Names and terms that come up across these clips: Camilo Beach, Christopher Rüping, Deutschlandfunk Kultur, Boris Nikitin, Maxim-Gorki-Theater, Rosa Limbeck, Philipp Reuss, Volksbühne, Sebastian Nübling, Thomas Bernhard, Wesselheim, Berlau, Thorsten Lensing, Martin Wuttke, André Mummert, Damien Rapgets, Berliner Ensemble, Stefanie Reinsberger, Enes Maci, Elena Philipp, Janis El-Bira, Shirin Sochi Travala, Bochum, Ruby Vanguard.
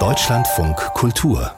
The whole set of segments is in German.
Deutschlandfunk Kultur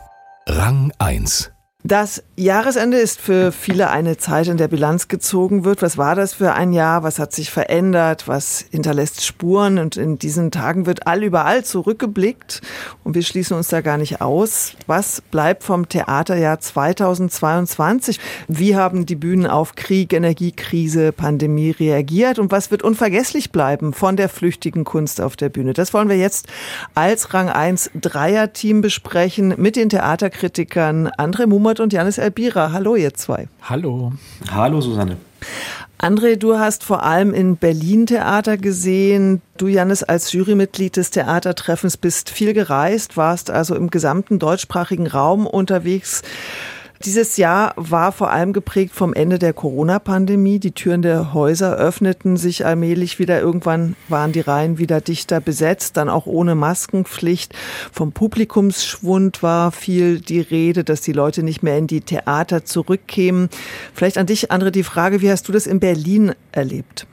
Rang 1. Das Jahresende ist für viele eine Zeit, in der Bilanz gezogen wird. Was war das für ein Jahr? Was hat sich verändert? Was hinterlässt Spuren? Und in diesen Tagen wird überall zurückgeblickt. Und wir schließen uns da gar nicht aus. Was bleibt vom Theaterjahr 2022? Wie haben die Bühnen auf Krieg, Energiekrise, Pandemie reagiert? Und was wird unvergesslich bleiben von der flüchtigen Kunst auf der Bühne? Das wollen wir jetzt als Rang 1 Dreier-Team besprechen mit den Theaterkritikern André Mummert und Janis El-Bira. Hallo, ihr zwei. Hallo. Hallo, Susanne. André, du hast vor allem in Berlin Theater gesehen. Du, Janis, als Jurymitglied des Theatertreffens bist viel gereist, warst also im gesamten deutschsprachigen Raum unterwegs. Dieses Jahr war vor allem geprägt vom Ende der Corona-Pandemie. Die Türen der Häuser öffneten sich allmählich wieder. Irgendwann waren die Reihen wieder dichter besetzt, dann auch ohne Maskenpflicht. Vom Publikumsschwund war viel die Rede, dass die Leute nicht mehr in die Theater zurückkämen. Vielleicht an dich, André, die Frage, wie hast du das in Berlin erlebt?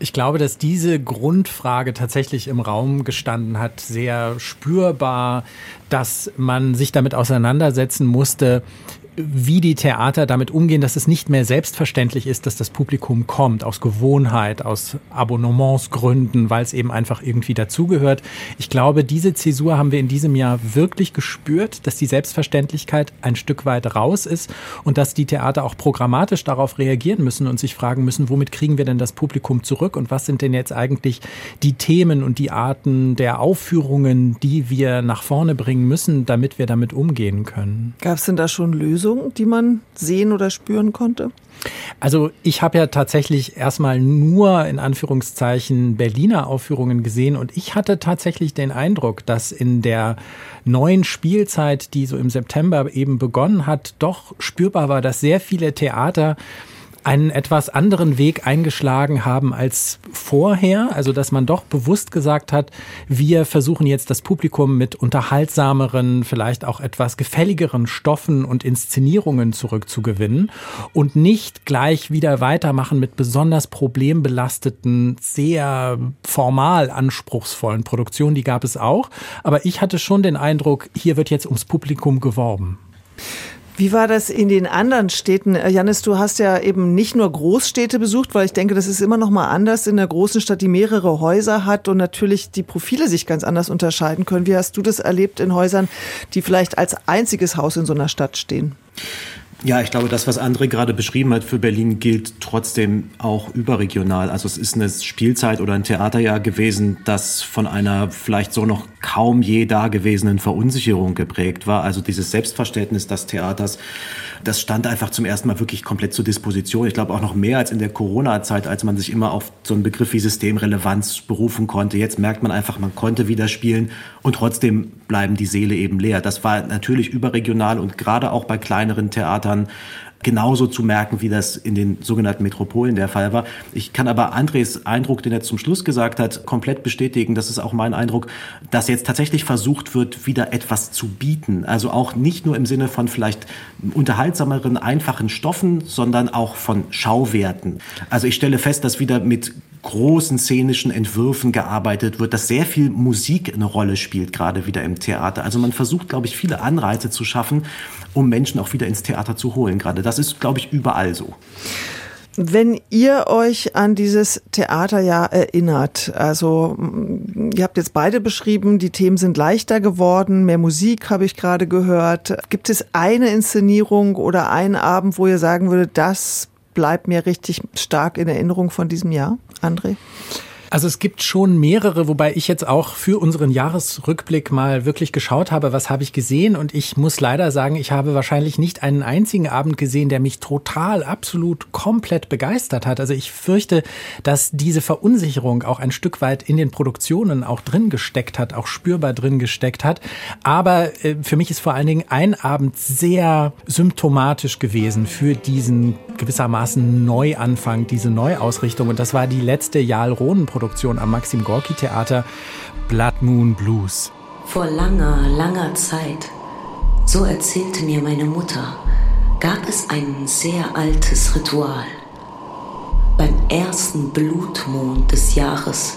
Ich glaube, dass diese Grundfrage tatsächlich im Raum gestanden hat, sehr spürbar, dass man sich damit auseinandersetzen musste, wie die Theater damit umgehen, dass es nicht mehr selbstverständlich ist, dass das Publikum kommt, aus Gewohnheit, aus Abonnementsgründen, weil es eben einfach irgendwie dazugehört. Ich glaube, diese Zäsur haben wir in diesem Jahr wirklich gespürt, dass die Selbstverständlichkeit ein Stück weit raus ist und dass die Theater auch programmatisch darauf reagieren müssen und sich fragen müssen, womit kriegen wir denn das Publikum zurück und was sind denn jetzt eigentlich die Themen und die Arten der Aufführungen, die wir nach vorne bringen müssen, damit wir damit umgehen können. Gab es denn da schon Lösungen, die man sehen oder spüren konnte? Also ich habe ja tatsächlich erstmal nur in Anführungszeichen Berliner Aufführungen gesehen und ich hatte tatsächlich den Eindruck, dass in der neuen Spielzeit, die so im September eben begonnen hat, doch spürbar war, dass sehr viele Theater einen etwas anderen Weg eingeschlagen haben als vorher. Also dass man doch bewusst gesagt hat, wir versuchen jetzt das Publikum mit unterhaltsameren, vielleicht auch etwas gefälligeren Stoffen und Inszenierungen zurückzugewinnen und nicht gleich wieder weitermachen mit besonders problembelasteten, sehr formal anspruchsvollen Produktionen. Die gab es auch. Aber ich hatte schon den Eindruck, hier wird jetzt ums Publikum geworben. Wie war das in den anderen Städten? Janis, du hast ja eben nicht nur Großstädte besucht, weil ich denke, das ist immer noch mal anders in einer großen Stadt, die mehrere Häuser hat und natürlich die Profile sich ganz anders unterscheiden können. Wie hast du das erlebt in Häusern, die vielleicht als einziges Haus in so einer Stadt stehen? Ja, ich glaube, das, was André gerade beschrieben hat, für Berlin gilt trotzdem auch überregional. Also es ist eine Spielzeit oder ein Theaterjahr gewesen, das von einer vielleicht so noch kaum je dagewesenen Verunsicherung geprägt war. Also dieses Selbstverständnis des Theaters, das stand einfach zum ersten Mal wirklich komplett zur Disposition. Ich glaube auch noch mehr als in der Corona-Zeit, als man sich immer auf so einen Begriff wie Systemrelevanz berufen konnte. Jetzt merkt man einfach, man konnte wieder spielen und trotzdem bleiben die Säle eben leer. Das war natürlich überregional und gerade auch bei kleineren Theatern genauso zu merken, wie das in den sogenannten Metropolen der Fall war. Ich kann aber Andres Eindruck, den er zum Schluss gesagt hat, komplett bestätigen. Das ist auch mein Eindruck, dass jetzt tatsächlich versucht wird, wieder etwas zu bieten. Also auch nicht nur im Sinne von vielleicht unterhaltsameren, einfachen Stoffen, sondern auch von Schauwerten. Also ich stelle fest, dass wieder mit großen szenischen Entwürfen gearbeitet wird, dass sehr viel Musik eine Rolle spielt, gerade wieder im Theater. Also man versucht, glaube ich, viele Anreize zu schaffen, um Menschen auch wieder ins Theater zu holen gerade. Das ist, glaube ich, überall so. Wenn ihr euch an dieses Theaterjahr erinnert, also ihr habt jetzt beide beschrieben, die Themen sind leichter geworden, mehr Musik habe ich gerade gehört. Gibt es eine Inszenierung oder einen Abend, wo ihr sagen würdet, das bleibt mir richtig stark in Erinnerung von diesem Jahr, André? Also es gibt schon mehrere, wobei ich jetzt auch für unseren Jahresrückblick mal wirklich geschaut habe, was habe ich gesehen. Und ich muss leider sagen, ich habe wahrscheinlich nicht einen einzigen Abend gesehen, der mich total, absolut, komplett begeistert hat. Also ich fürchte, dass diese Verunsicherung auch ein Stück weit in den Produktionen auch drin gesteckt hat, auch spürbar drin gesteckt hat. Aber für mich ist vor allen Dingen ein Abend sehr symptomatisch gewesen für diesen gewissermaßen Neuanfang, diese Neuausrichtung. Und das war die letzte Yael Ronen-Produktion am Maxim-Gorki-Theater, Blood Moon Blues. Vor langer, langer Zeit, so erzählte mir meine Mutter, gab es ein sehr altes Ritual. Beim ersten Blutmond des Jahres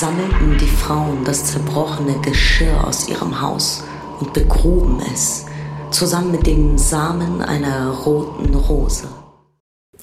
sammelten die Frauen das zerbrochene Geschirr aus ihrem Haus und begruben es, zusammen mit dem Samen einer roten Rose.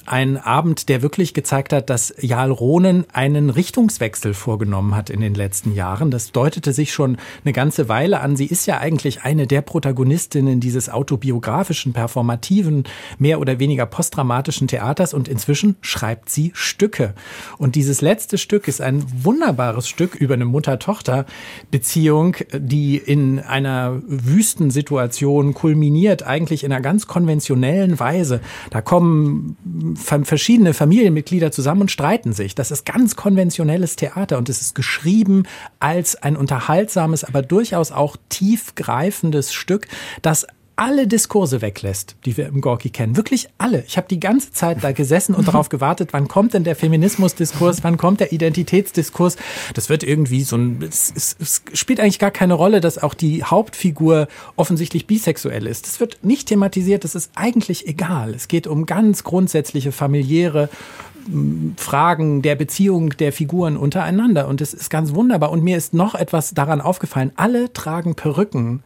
Ein Abend, der wirklich gezeigt hat, dass Yael Ronen einen Richtungswechsel vorgenommen hat in den letzten Jahren. Das deutete sich schon eine ganze Weile an. Sie ist ja eigentlich eine der Protagonistinnen dieses autobiografischen, performativen, mehr oder weniger postdramatischen Theaters. Und inzwischen schreibt sie Stücke. Und dieses letzte Stück ist ein wunderbares Stück über eine Mutter-Tochter-Beziehung, die in einer wüsten Situation kulminiert, eigentlich in einer ganz konventionellen Weise. Da kommen verschiedene Familienmitglieder zusammen und streiten sich. Das ist ganz konventionelles Theater und es ist geschrieben als ein unterhaltsames, aber durchaus auch tiefgreifendes Stück, das alle Diskurse weglässt, die wir im Gorki kennen. Wirklich alle. Ich habe die ganze Zeit da gesessen und darauf gewartet, wann kommt denn der Feminismusdiskurs, wann kommt der Identitätsdiskurs. Das wird irgendwie so ein... Es spielt eigentlich gar keine Rolle, dass auch die Hauptfigur offensichtlich bisexuell ist. Das wird nicht thematisiert, das ist eigentlich egal. Es geht um ganz grundsätzliche familiäre Fragen der Beziehung der Figuren untereinander. Und das ist ganz wunderbar. Und mir ist noch etwas daran aufgefallen. Alle tragen Perücken.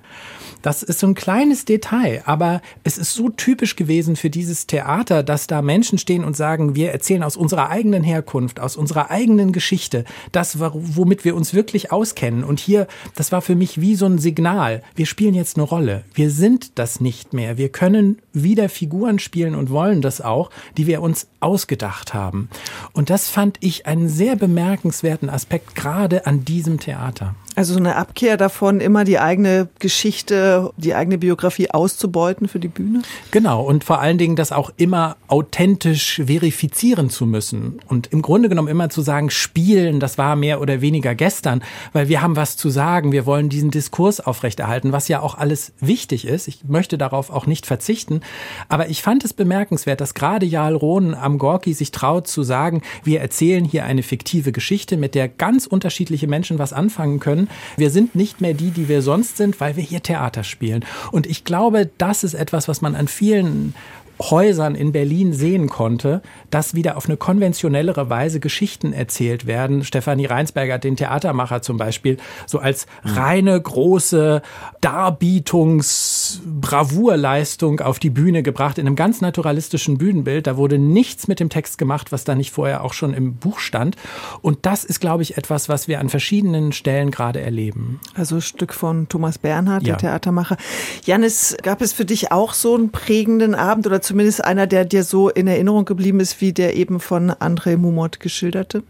Das ist so ein kleines Detail, aber es ist so typisch gewesen für dieses Theater, dass da Menschen stehen und sagen, wir erzählen aus unserer eigenen Herkunft, aus unserer eigenen Geschichte, das, womit wir uns wirklich auskennen. Und hier, das war für mich wie so ein Signal. Wir spielen jetzt eine Rolle. Wir sind das nicht mehr. Wir können wieder Figuren spielen und wollen das auch, die wir uns ausgedacht haben. Und das fand ich einen sehr bemerkenswerten Aspekt, gerade an diesem Theater. Also so eine Abkehr davon, immer die eigene Geschichte, die eigene Biografie auszubeuten für die Bühne? Genau, und vor allen Dingen das auch immer authentisch verifizieren zu müssen. Und im Grunde genommen immer zu sagen, spielen, das war mehr oder weniger gestern, weil wir haben was zu sagen, wir wollen diesen Diskurs aufrechterhalten, was ja auch alles wichtig ist. Ich möchte darauf auch nicht verzichten. Aber ich fand es bemerkenswert, dass gerade Yael Ronen am Gorki sich traut zu sagen, wir erzählen hier eine fiktive Geschichte, mit der ganz unterschiedliche Menschen was anfangen können. Wir sind nicht mehr die, die wir sonst sind, weil wir hier Theater spielen. Und ich glaube, das ist etwas, was man an vielen Häusern in Berlin sehen konnte, dass wieder auf eine konventionellere Weise Geschichten erzählt werden. Stefanie Reinsberger, den Theatermacher zum Beispiel, so als reine große Darbietungs-Bravourleistung auf die Bühne gebracht, in einem ganz naturalistischen Bühnenbild. Da wurde nichts mit dem Text gemacht, was da nicht vorher auch schon im Buch stand. Und das ist, glaube ich, etwas, was wir an verschiedenen Stellen gerade erleben. Also ein Stück von Thomas Bernhard, ja, der Theatermacher. Janis, gab es für dich auch so einen prägenden Abend oder zumindest einer, der dir so in Erinnerung geblieben ist, wie der eben von André Mummert geschilderte?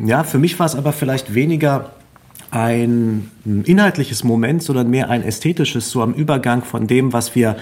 Ja, für mich war es aber vielleicht weniger ein inhaltliches Moment, sondern mehr ein ästhetisches, so am Übergang von dem, was wir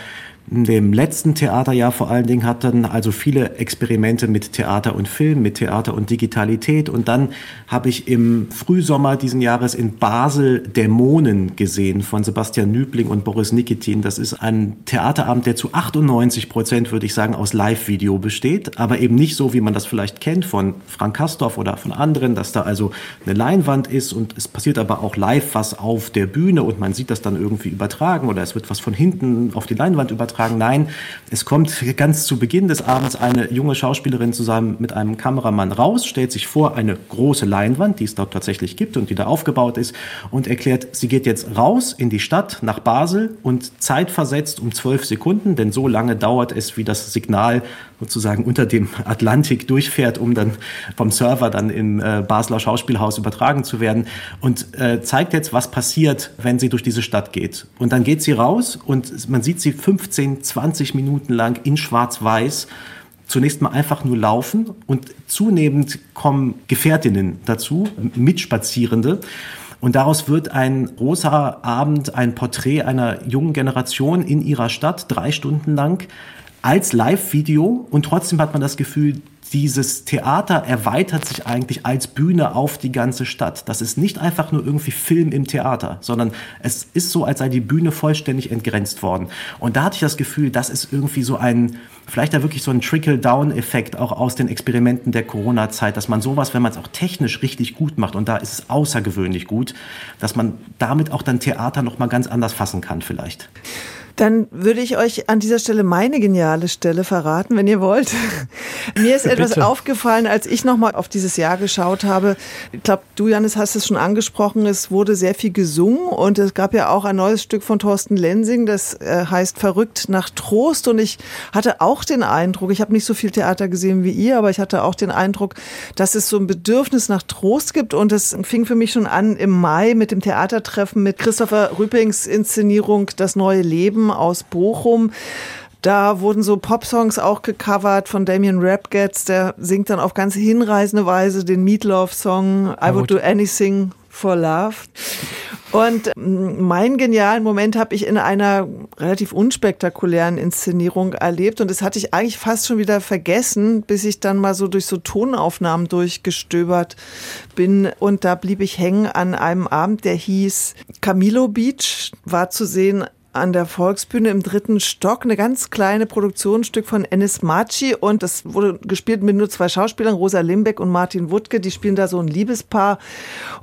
in dem letzten Theaterjahr vor allen Dingen hatten, also viele Experimente mit Theater und Film, mit Theater und Digitalität. Und dann habe ich im Frühsommer diesen Jahres in Basel Dämonen gesehen von Sebastian Nübling und Boris Nikitin. Das ist ein Theaterabend, der zu 98%, würde ich sagen, aus Live-Video besteht, aber eben nicht so, wie man das vielleicht kennt von Frank Castorf oder von anderen, dass da also eine Leinwand ist und es passiert aber auch live was auf der Bühne und man sieht das dann irgendwie übertragen oder es wird was von hinten auf die Leinwand übertragen. Nein, es kommt ganz zu Beginn des Abends eine junge Schauspielerin zusammen mit einem Kameramann raus, stellt sich vor eine große Leinwand, die es dort tatsächlich gibt und die da aufgebaut ist und erklärt, sie geht jetzt raus in die Stadt nach Basel und zeitversetzt um 12 Sekunden, denn so lange dauert es, wie das Signal sozusagen unter dem Atlantik durchfährt, um dann vom Server dann im Basler Schauspielhaus übertragen zu werden und zeigt jetzt, was passiert, wenn sie durch diese Stadt geht. Und dann geht sie raus und man sieht sie 15-20 Minuten lang in Schwarz-Weiß zunächst mal einfach nur laufen und zunehmend kommen Gefährtinnen dazu, Mitspazierende. Und daraus wird ein rosa Abend, ein Porträt einer jungen Generation in ihrer Stadt, 3 Stunden lang, als Live-Video. Und trotzdem hat man das Gefühl, dieses Theater erweitert sich eigentlich als Bühne auf die ganze Stadt. Das ist nicht einfach nur irgendwie Film im Theater, sondern es ist so, als sei die Bühne vollständig entgrenzt worden. Und da hatte ich das Gefühl, das ist irgendwie so ein, vielleicht da wirklich so ein Trickle-Down-Effekt auch aus den Experimenten der Corona-Zeit, dass man sowas, wenn man es auch technisch richtig gut macht, und da ist es außergewöhnlich gut, dass man damit auch dann Theater nochmal ganz anders fassen kann vielleicht. Dann würde ich euch an dieser Stelle meine geniale Stelle verraten, wenn ihr wollt. Mir ist etwas aufgefallen, als ich nochmal auf dieses Jahr geschaut habe. Ich glaube, du, Janis, hast es schon angesprochen. Es wurde sehr viel gesungen und es gab ja auch ein neues Stück von Thorsten Lensing, das heißt Verrückt nach Trost. Und ich hatte auch den Eindruck, ich habe nicht so viel Theater gesehen wie ihr, aber ich hatte auch den Eindruck, dass es so ein Bedürfnis nach Trost gibt. Und es fing für mich schon an im Mai mit dem Theatertreffen mit Christopher Rüpings Inszenierung Das neue Leben aus Bochum. Da wurden so Popsongs auch gecovert von Damien Rapgets. Der singt dann auf ganz hinreißende Weise den Meatloaf-Song I Would Do Anything for Love. Und meinen genialen Moment habe ich in einer relativ unspektakulären Inszenierung erlebt. Und das hatte ich eigentlich fast schon wieder vergessen, bis ich dann mal so durch so Tonaufnahmen durchgestöbert bin. Und da blieb ich hängen an einem Abend, der hieß Camilo Beach, war zu sehen an der Volksbühne im 3. Stock, eine ganz kleine Produktionsstück von Enes Maci, und das wurde gespielt mit nur 2 Schauspielern, Rosa Limbeck und Martin Wuttke, die spielen da so ein Liebespaar,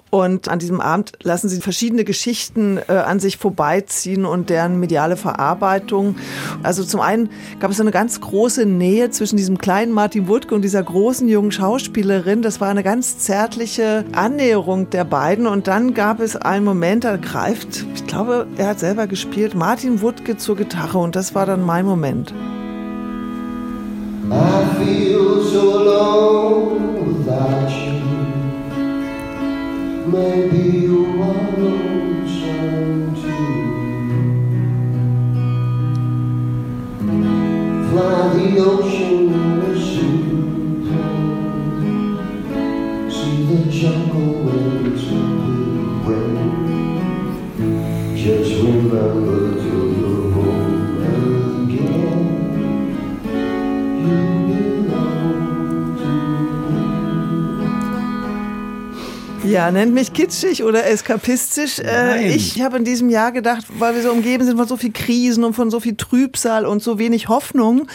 und an diesem Abend lassen sie verschiedene Geschichten an sich vorbeiziehen und deren mediale Verarbeitung. Also zum einen gab es so eine ganz große Nähe zwischen diesem kleinen Martin Wuttke und dieser großen jungen Schauspielerin, das war eine ganz zärtliche Annäherung der beiden, und dann gab es einen Moment, da greift, ich glaube, er hat selber gespielt, Martin Wuttke zur Gitarre, und das war dann mein Moment. I feel so alone without you. Maybe you are lonesome too. Fly the ocean in a suitcase. See the jungle when it's blue. Just remember. Ja, nennt mich kitschig oder eskapistisch. Ich habe in diesem Jahr gedacht, weil wir so umgeben sind von so viel Krisen und von so viel Trübsal und so wenig Hoffnung,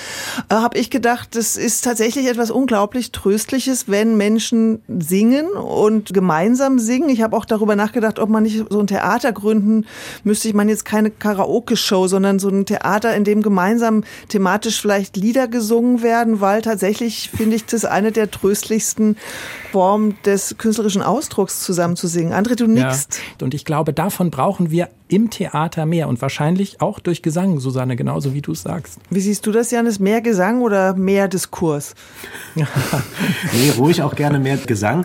habe ich gedacht, das ist tatsächlich etwas unglaublich Tröstliches, wenn Menschen singen und gemeinsam singen. Ich habe auch darüber nachgedacht, ob man nicht so ein Theater gründen müsste. Ich meine jetzt keine Karaoke-Show, sondern so ein Theater, in dem gemeinsam thematisch vielleicht Lieder gesungen werden, weil tatsächlich finde ich das eine der tröstlichsten Formen des künstlerischen Ausdrucks, zusammen zu singen. André, du nickst. Ja, und ich glaube, davon brauchen wir im Theater mehr und wahrscheinlich auch durch Gesang, Susanne, genauso wie du es sagst. Wie siehst du das, Janis? Mehr Gesang oder mehr Diskurs? Nee, ruhig auch gerne mehr Gesang.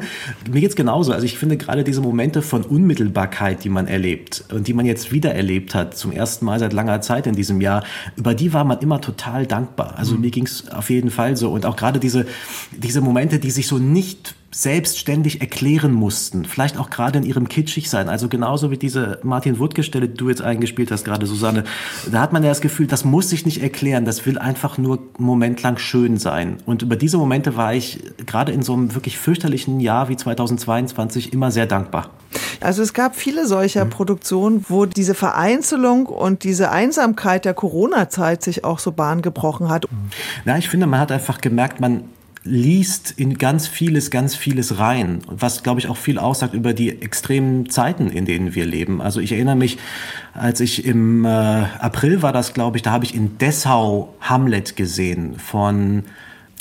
Mir geht's genauso. Also ich finde gerade diese Momente von Unmittelbarkeit, die man erlebt und die man jetzt wieder erlebt hat, zum ersten Mal seit langer Zeit in diesem Jahr, über die war man immer total dankbar. Also mir ging's auf jeden Fall so. Und auch gerade diese Momente, die sich so nicht selbstständig erklären mussten, vielleicht auch gerade in ihrem Kitschigsein, also genauso wie diese Martin-Wuttke-Stelle, die du jetzt eingespielt hast gerade, Susanne, da hat man ja das Gefühl, das muss sich nicht erklären, das will einfach nur einen Moment lang schön sein, und über diese Momente war ich gerade in so einem wirklich fürchterlichen Jahr wie 2022 immer sehr dankbar. Also es gab viele solcher Produktionen, wo diese Vereinzelung und diese Einsamkeit der Corona-Zeit sich auch so Bahn gebrochen hat. Na, ich finde, man hat einfach gemerkt, man liest in ganz vieles rein, was, glaube ich, auch viel aussagt über die extremen Zeiten, in denen wir leben. Also ich erinnere mich, als ich im April war das, glaube ich, da habe ich in Dessau Hamlet gesehen von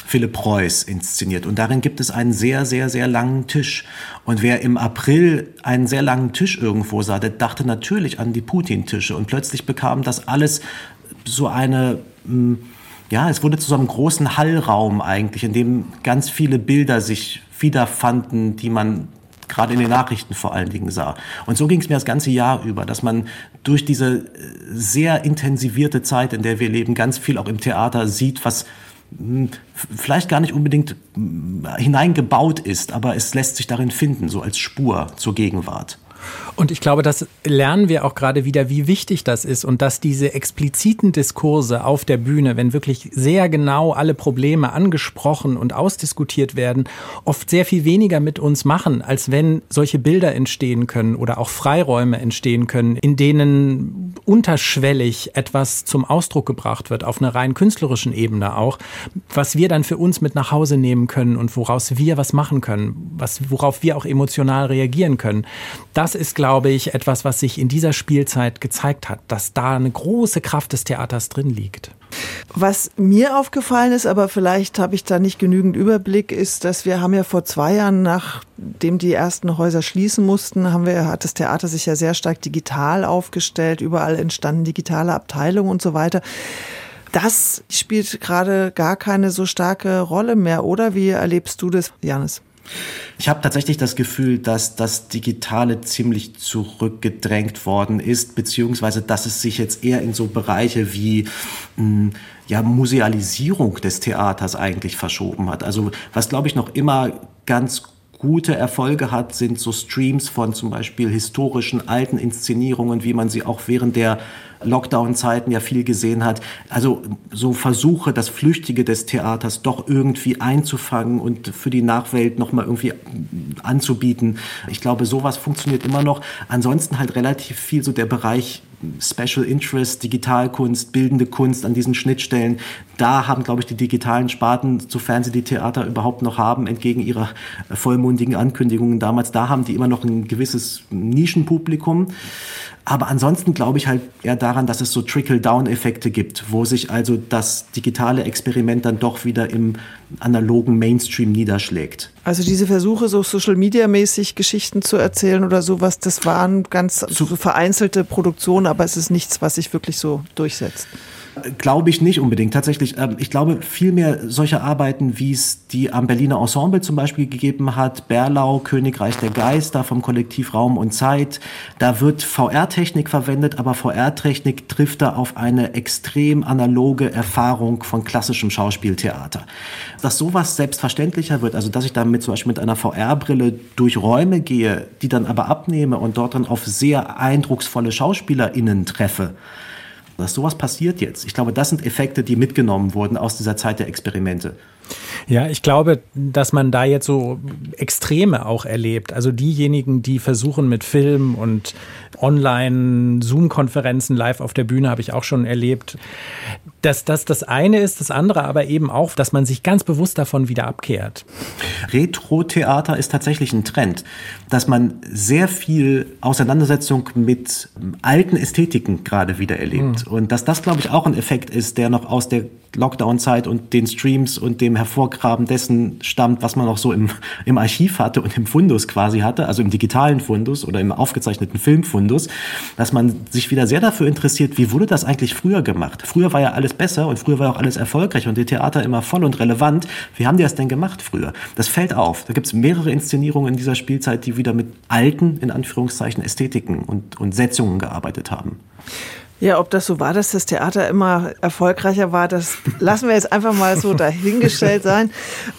Philipp Reuss inszeniert. Und darin gibt es einen sehr, sehr, sehr langen Tisch. Und wer im April einen sehr langen Tisch irgendwo sah, der dachte natürlich an die Putin-Tische. Und plötzlich bekam das alles so eine... Ja, es wurde zu so einem großen Hallraum eigentlich, in dem ganz viele Bilder sich wiederfanden, die man gerade in den Nachrichten vor allen Dingen sah. Und so ging es mir das ganze Jahr über, dass man durch diese sehr intensivierte Zeit, in der wir leben, ganz viel auch im Theater sieht, was vielleicht gar nicht unbedingt hineingebaut ist, aber es lässt sich darin finden, so als Spur zur Gegenwart. Und ich glaube, das lernen wir auch gerade wieder, wie wichtig das ist und dass diese expliziten Diskurse auf der Bühne, wenn wirklich sehr genau alle Probleme angesprochen und ausdiskutiert werden, oft sehr viel weniger mit uns machen, als wenn solche Bilder entstehen können oder auch Freiräume entstehen können, in denen unterschwellig etwas zum Ausdruck gebracht wird, auf einer rein künstlerischen Ebene auch, was wir dann für uns mit nach Hause nehmen können und woraus wir was machen können, worauf wir auch emotional reagieren können. Das das ist, glaube ich, etwas, was sich in dieser Spielzeit gezeigt hat, dass da eine große Kraft des Theaters drin liegt. Was mir aufgefallen ist, aber vielleicht habe ich da nicht genügend Überblick, ist, dass wir haben ja vor 2 Jahren, nachdem die ersten Häuser schließen mussten, hat das Theater sich ja sehr stark digital aufgestellt. Überall entstanden digitale Abteilungen und so weiter. Das spielt gerade gar keine so starke Rolle mehr, oder? Wie erlebst du das, Janis? Ich habe tatsächlich das Gefühl, dass das Digitale ziemlich zurückgedrängt worden ist, beziehungsweise dass es sich jetzt eher in so Bereiche wie Musealisierung des Theaters eigentlich verschoben hat. Also was, glaube ich, noch immer ganz gute Erfolge hat, sind so Streams von zum Beispiel historischen alten Inszenierungen, wie man sie auch während der Lockdown-Zeiten ja viel gesehen hat. Also so Versuche, das Flüchtige des Theaters doch irgendwie einzufangen und für die Nachwelt nochmal irgendwie anzubieten. Ich glaube, sowas funktioniert immer noch. Ansonsten halt relativ viel so der Bereich Special Interest, Digitalkunst, bildende Kunst an diesen Schnittstellen. Da haben, glaube ich, die digitalen Sparten, sofern sie die Theater überhaupt noch haben, entgegen ihrer vollmundigen Ankündigungen damals, da haben die immer noch ein gewisses Nischenpublikum. Aber ansonsten glaube ich halt eher daran, dass es so Trickle-Down-Effekte gibt, wo sich also das digitale Experiment dann doch wieder im analogen Mainstream niederschlägt. Also diese Versuche, so Social-Media-mäßig Geschichten zu erzählen oder sowas, das waren ganz so vereinzelte Produktionen, aber es ist nichts, was sich wirklich so durchsetzt. Glaube ich nicht unbedingt. Tatsächlich, ich glaube vielmehr solche Arbeiten, wie es die am Berliner Ensemble zum Beispiel gegeben hat, Berlau, Königreich der Geister vom Kollektiv Raum und Zeit, da wird VR-Technik verwendet, aber VR-Technik trifft da auf eine extrem analoge Erfahrung von klassischem Schauspieltheater. Dass sowas selbstverständlicher wird, also dass ich damit zum Beispiel mit einer VR-Brille durch Räume gehe, die dann aber abnehme und dort dann auf sehr eindrucksvolle SchauspielerInnen treffe, dass sowas passiert jetzt. Ich glaube, das sind Effekte, die mitgenommen wurden aus dieser Zeit der Experimente. Ja, ich glaube, dass man da jetzt so Extreme auch erlebt. Also diejenigen, die versuchen mit Film und Online-Zoom-Konferenzen live auf der Bühne, habe ich auch schon erlebt, dass das das eine ist, das andere aber eben auch, dass man sich ganz bewusst davon wieder abkehrt. Retro-Theater ist tatsächlich ein Trend, dass man sehr viel Auseinandersetzung mit alten Ästhetiken gerade wieder erlebt. Und dass das, glaube ich, auch ein Effekt ist, der noch aus der Lockdown-Zeit und den Streams und dem Hervorgraben dessen stammt, was man auch so im Archiv hatte und im Fundus quasi hatte, also im digitalen Fundus oder im aufgezeichneten Filmfundus, dass man sich wieder sehr dafür interessiert, wie wurde das eigentlich früher gemacht? Früher war ja alles besser und früher war auch alles erfolgreich und die Theater immer voll und relevant. Wie haben die das denn gemacht früher? Das fällt auf. Da gibt es mehrere Inszenierungen in dieser Spielzeit, die wieder mit alten, in Anführungszeichen, Ästhetiken und Setzungen gearbeitet haben. Ja, ob das so war, dass das Theater immer erfolgreicher war, das lassen wir jetzt einfach mal so dahingestellt sein.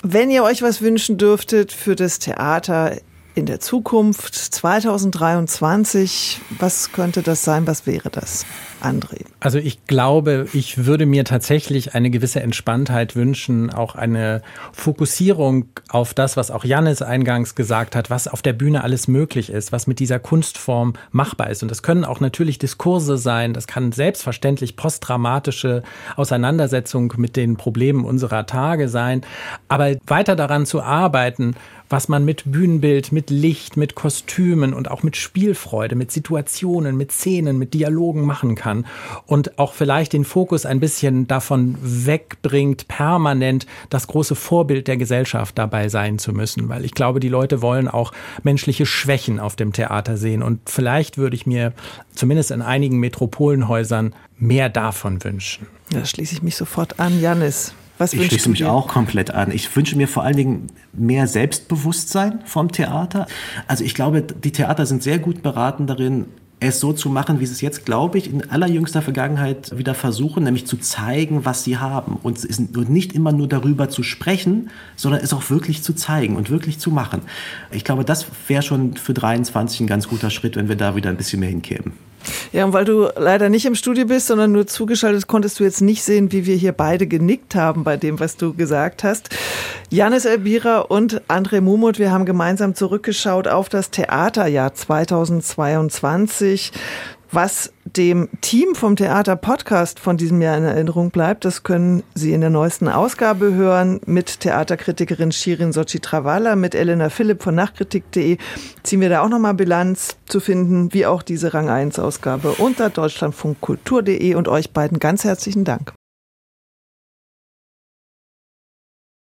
Wenn ihr euch was wünschen dürftet für das Theater in der Zukunft 2023, was könnte das sein, was wäre das, André? Also ich glaube, ich würde mir tatsächlich eine gewisse Entspanntheit wünschen, auch eine Fokussierung auf das, was auch Janis eingangs gesagt hat, was auf der Bühne alles möglich ist, was mit dieser Kunstform machbar ist. Und das können auch natürlich Diskurse sein, das kann selbstverständlich posttraumatische Auseinandersetzung mit den Problemen unserer Tage sein, aber weiter daran zu arbeiten, was man mit Bühnenbild, mit Licht, mit Kostümen und auch mit Spielfreude, mit Situationen, mit Szenen, mit Dialogen machen kann und auch vielleicht den Fokus ein bisschen davon wegbringt, permanent das große Vorbild der Gesellschaft dabei sein zu müssen, weil ich glaube, die Leute wollen auch menschliche Schwächen auf dem Theater sehen und vielleicht würde ich mir zumindest in einigen Metropolenhäusern mehr davon wünschen. Da schließe ich mich sofort an, Janis. Ich schließe mich auch komplett an. Ich wünsche mir vor allen Dingen mehr Selbstbewusstsein vom Theater. Also ich glaube, die Theater sind sehr gut beraten darin, es so zu machen, wie sie es jetzt, glaube ich, in allerjüngster Vergangenheit wieder versuchen, nämlich zu zeigen, was sie haben und nicht immer nur darüber zu sprechen, sondern es auch wirklich zu zeigen und wirklich zu machen. Ich glaube, das wäre schon für 23 ein ganz guter Schritt, wenn wir da wieder ein bisschen mehr hinkämen. Ja, und weil du leider nicht im Studio bist, sondern nur zugeschaltet, konntest du jetzt nicht sehen, wie wir hier beide genickt haben bei dem, was du gesagt hast. Janis El-Bira und André Mummert, wir haben gemeinsam zurückgeschaut auf das Theaterjahr 2022. Was dem Team vom Theater-Podcast von diesem Jahr in Erinnerung bleibt, das können Sie in der neuesten Ausgabe hören mit Theaterkritikerin Shirin Sochi Travala, mit Elena Philipp von nachkritik.de. Ziehen wir da auch nochmal Bilanz, zu finden, wie auch diese Rang 1 Ausgabe unter deutschlandfunkkultur.de, und euch beiden ganz herzlichen Dank.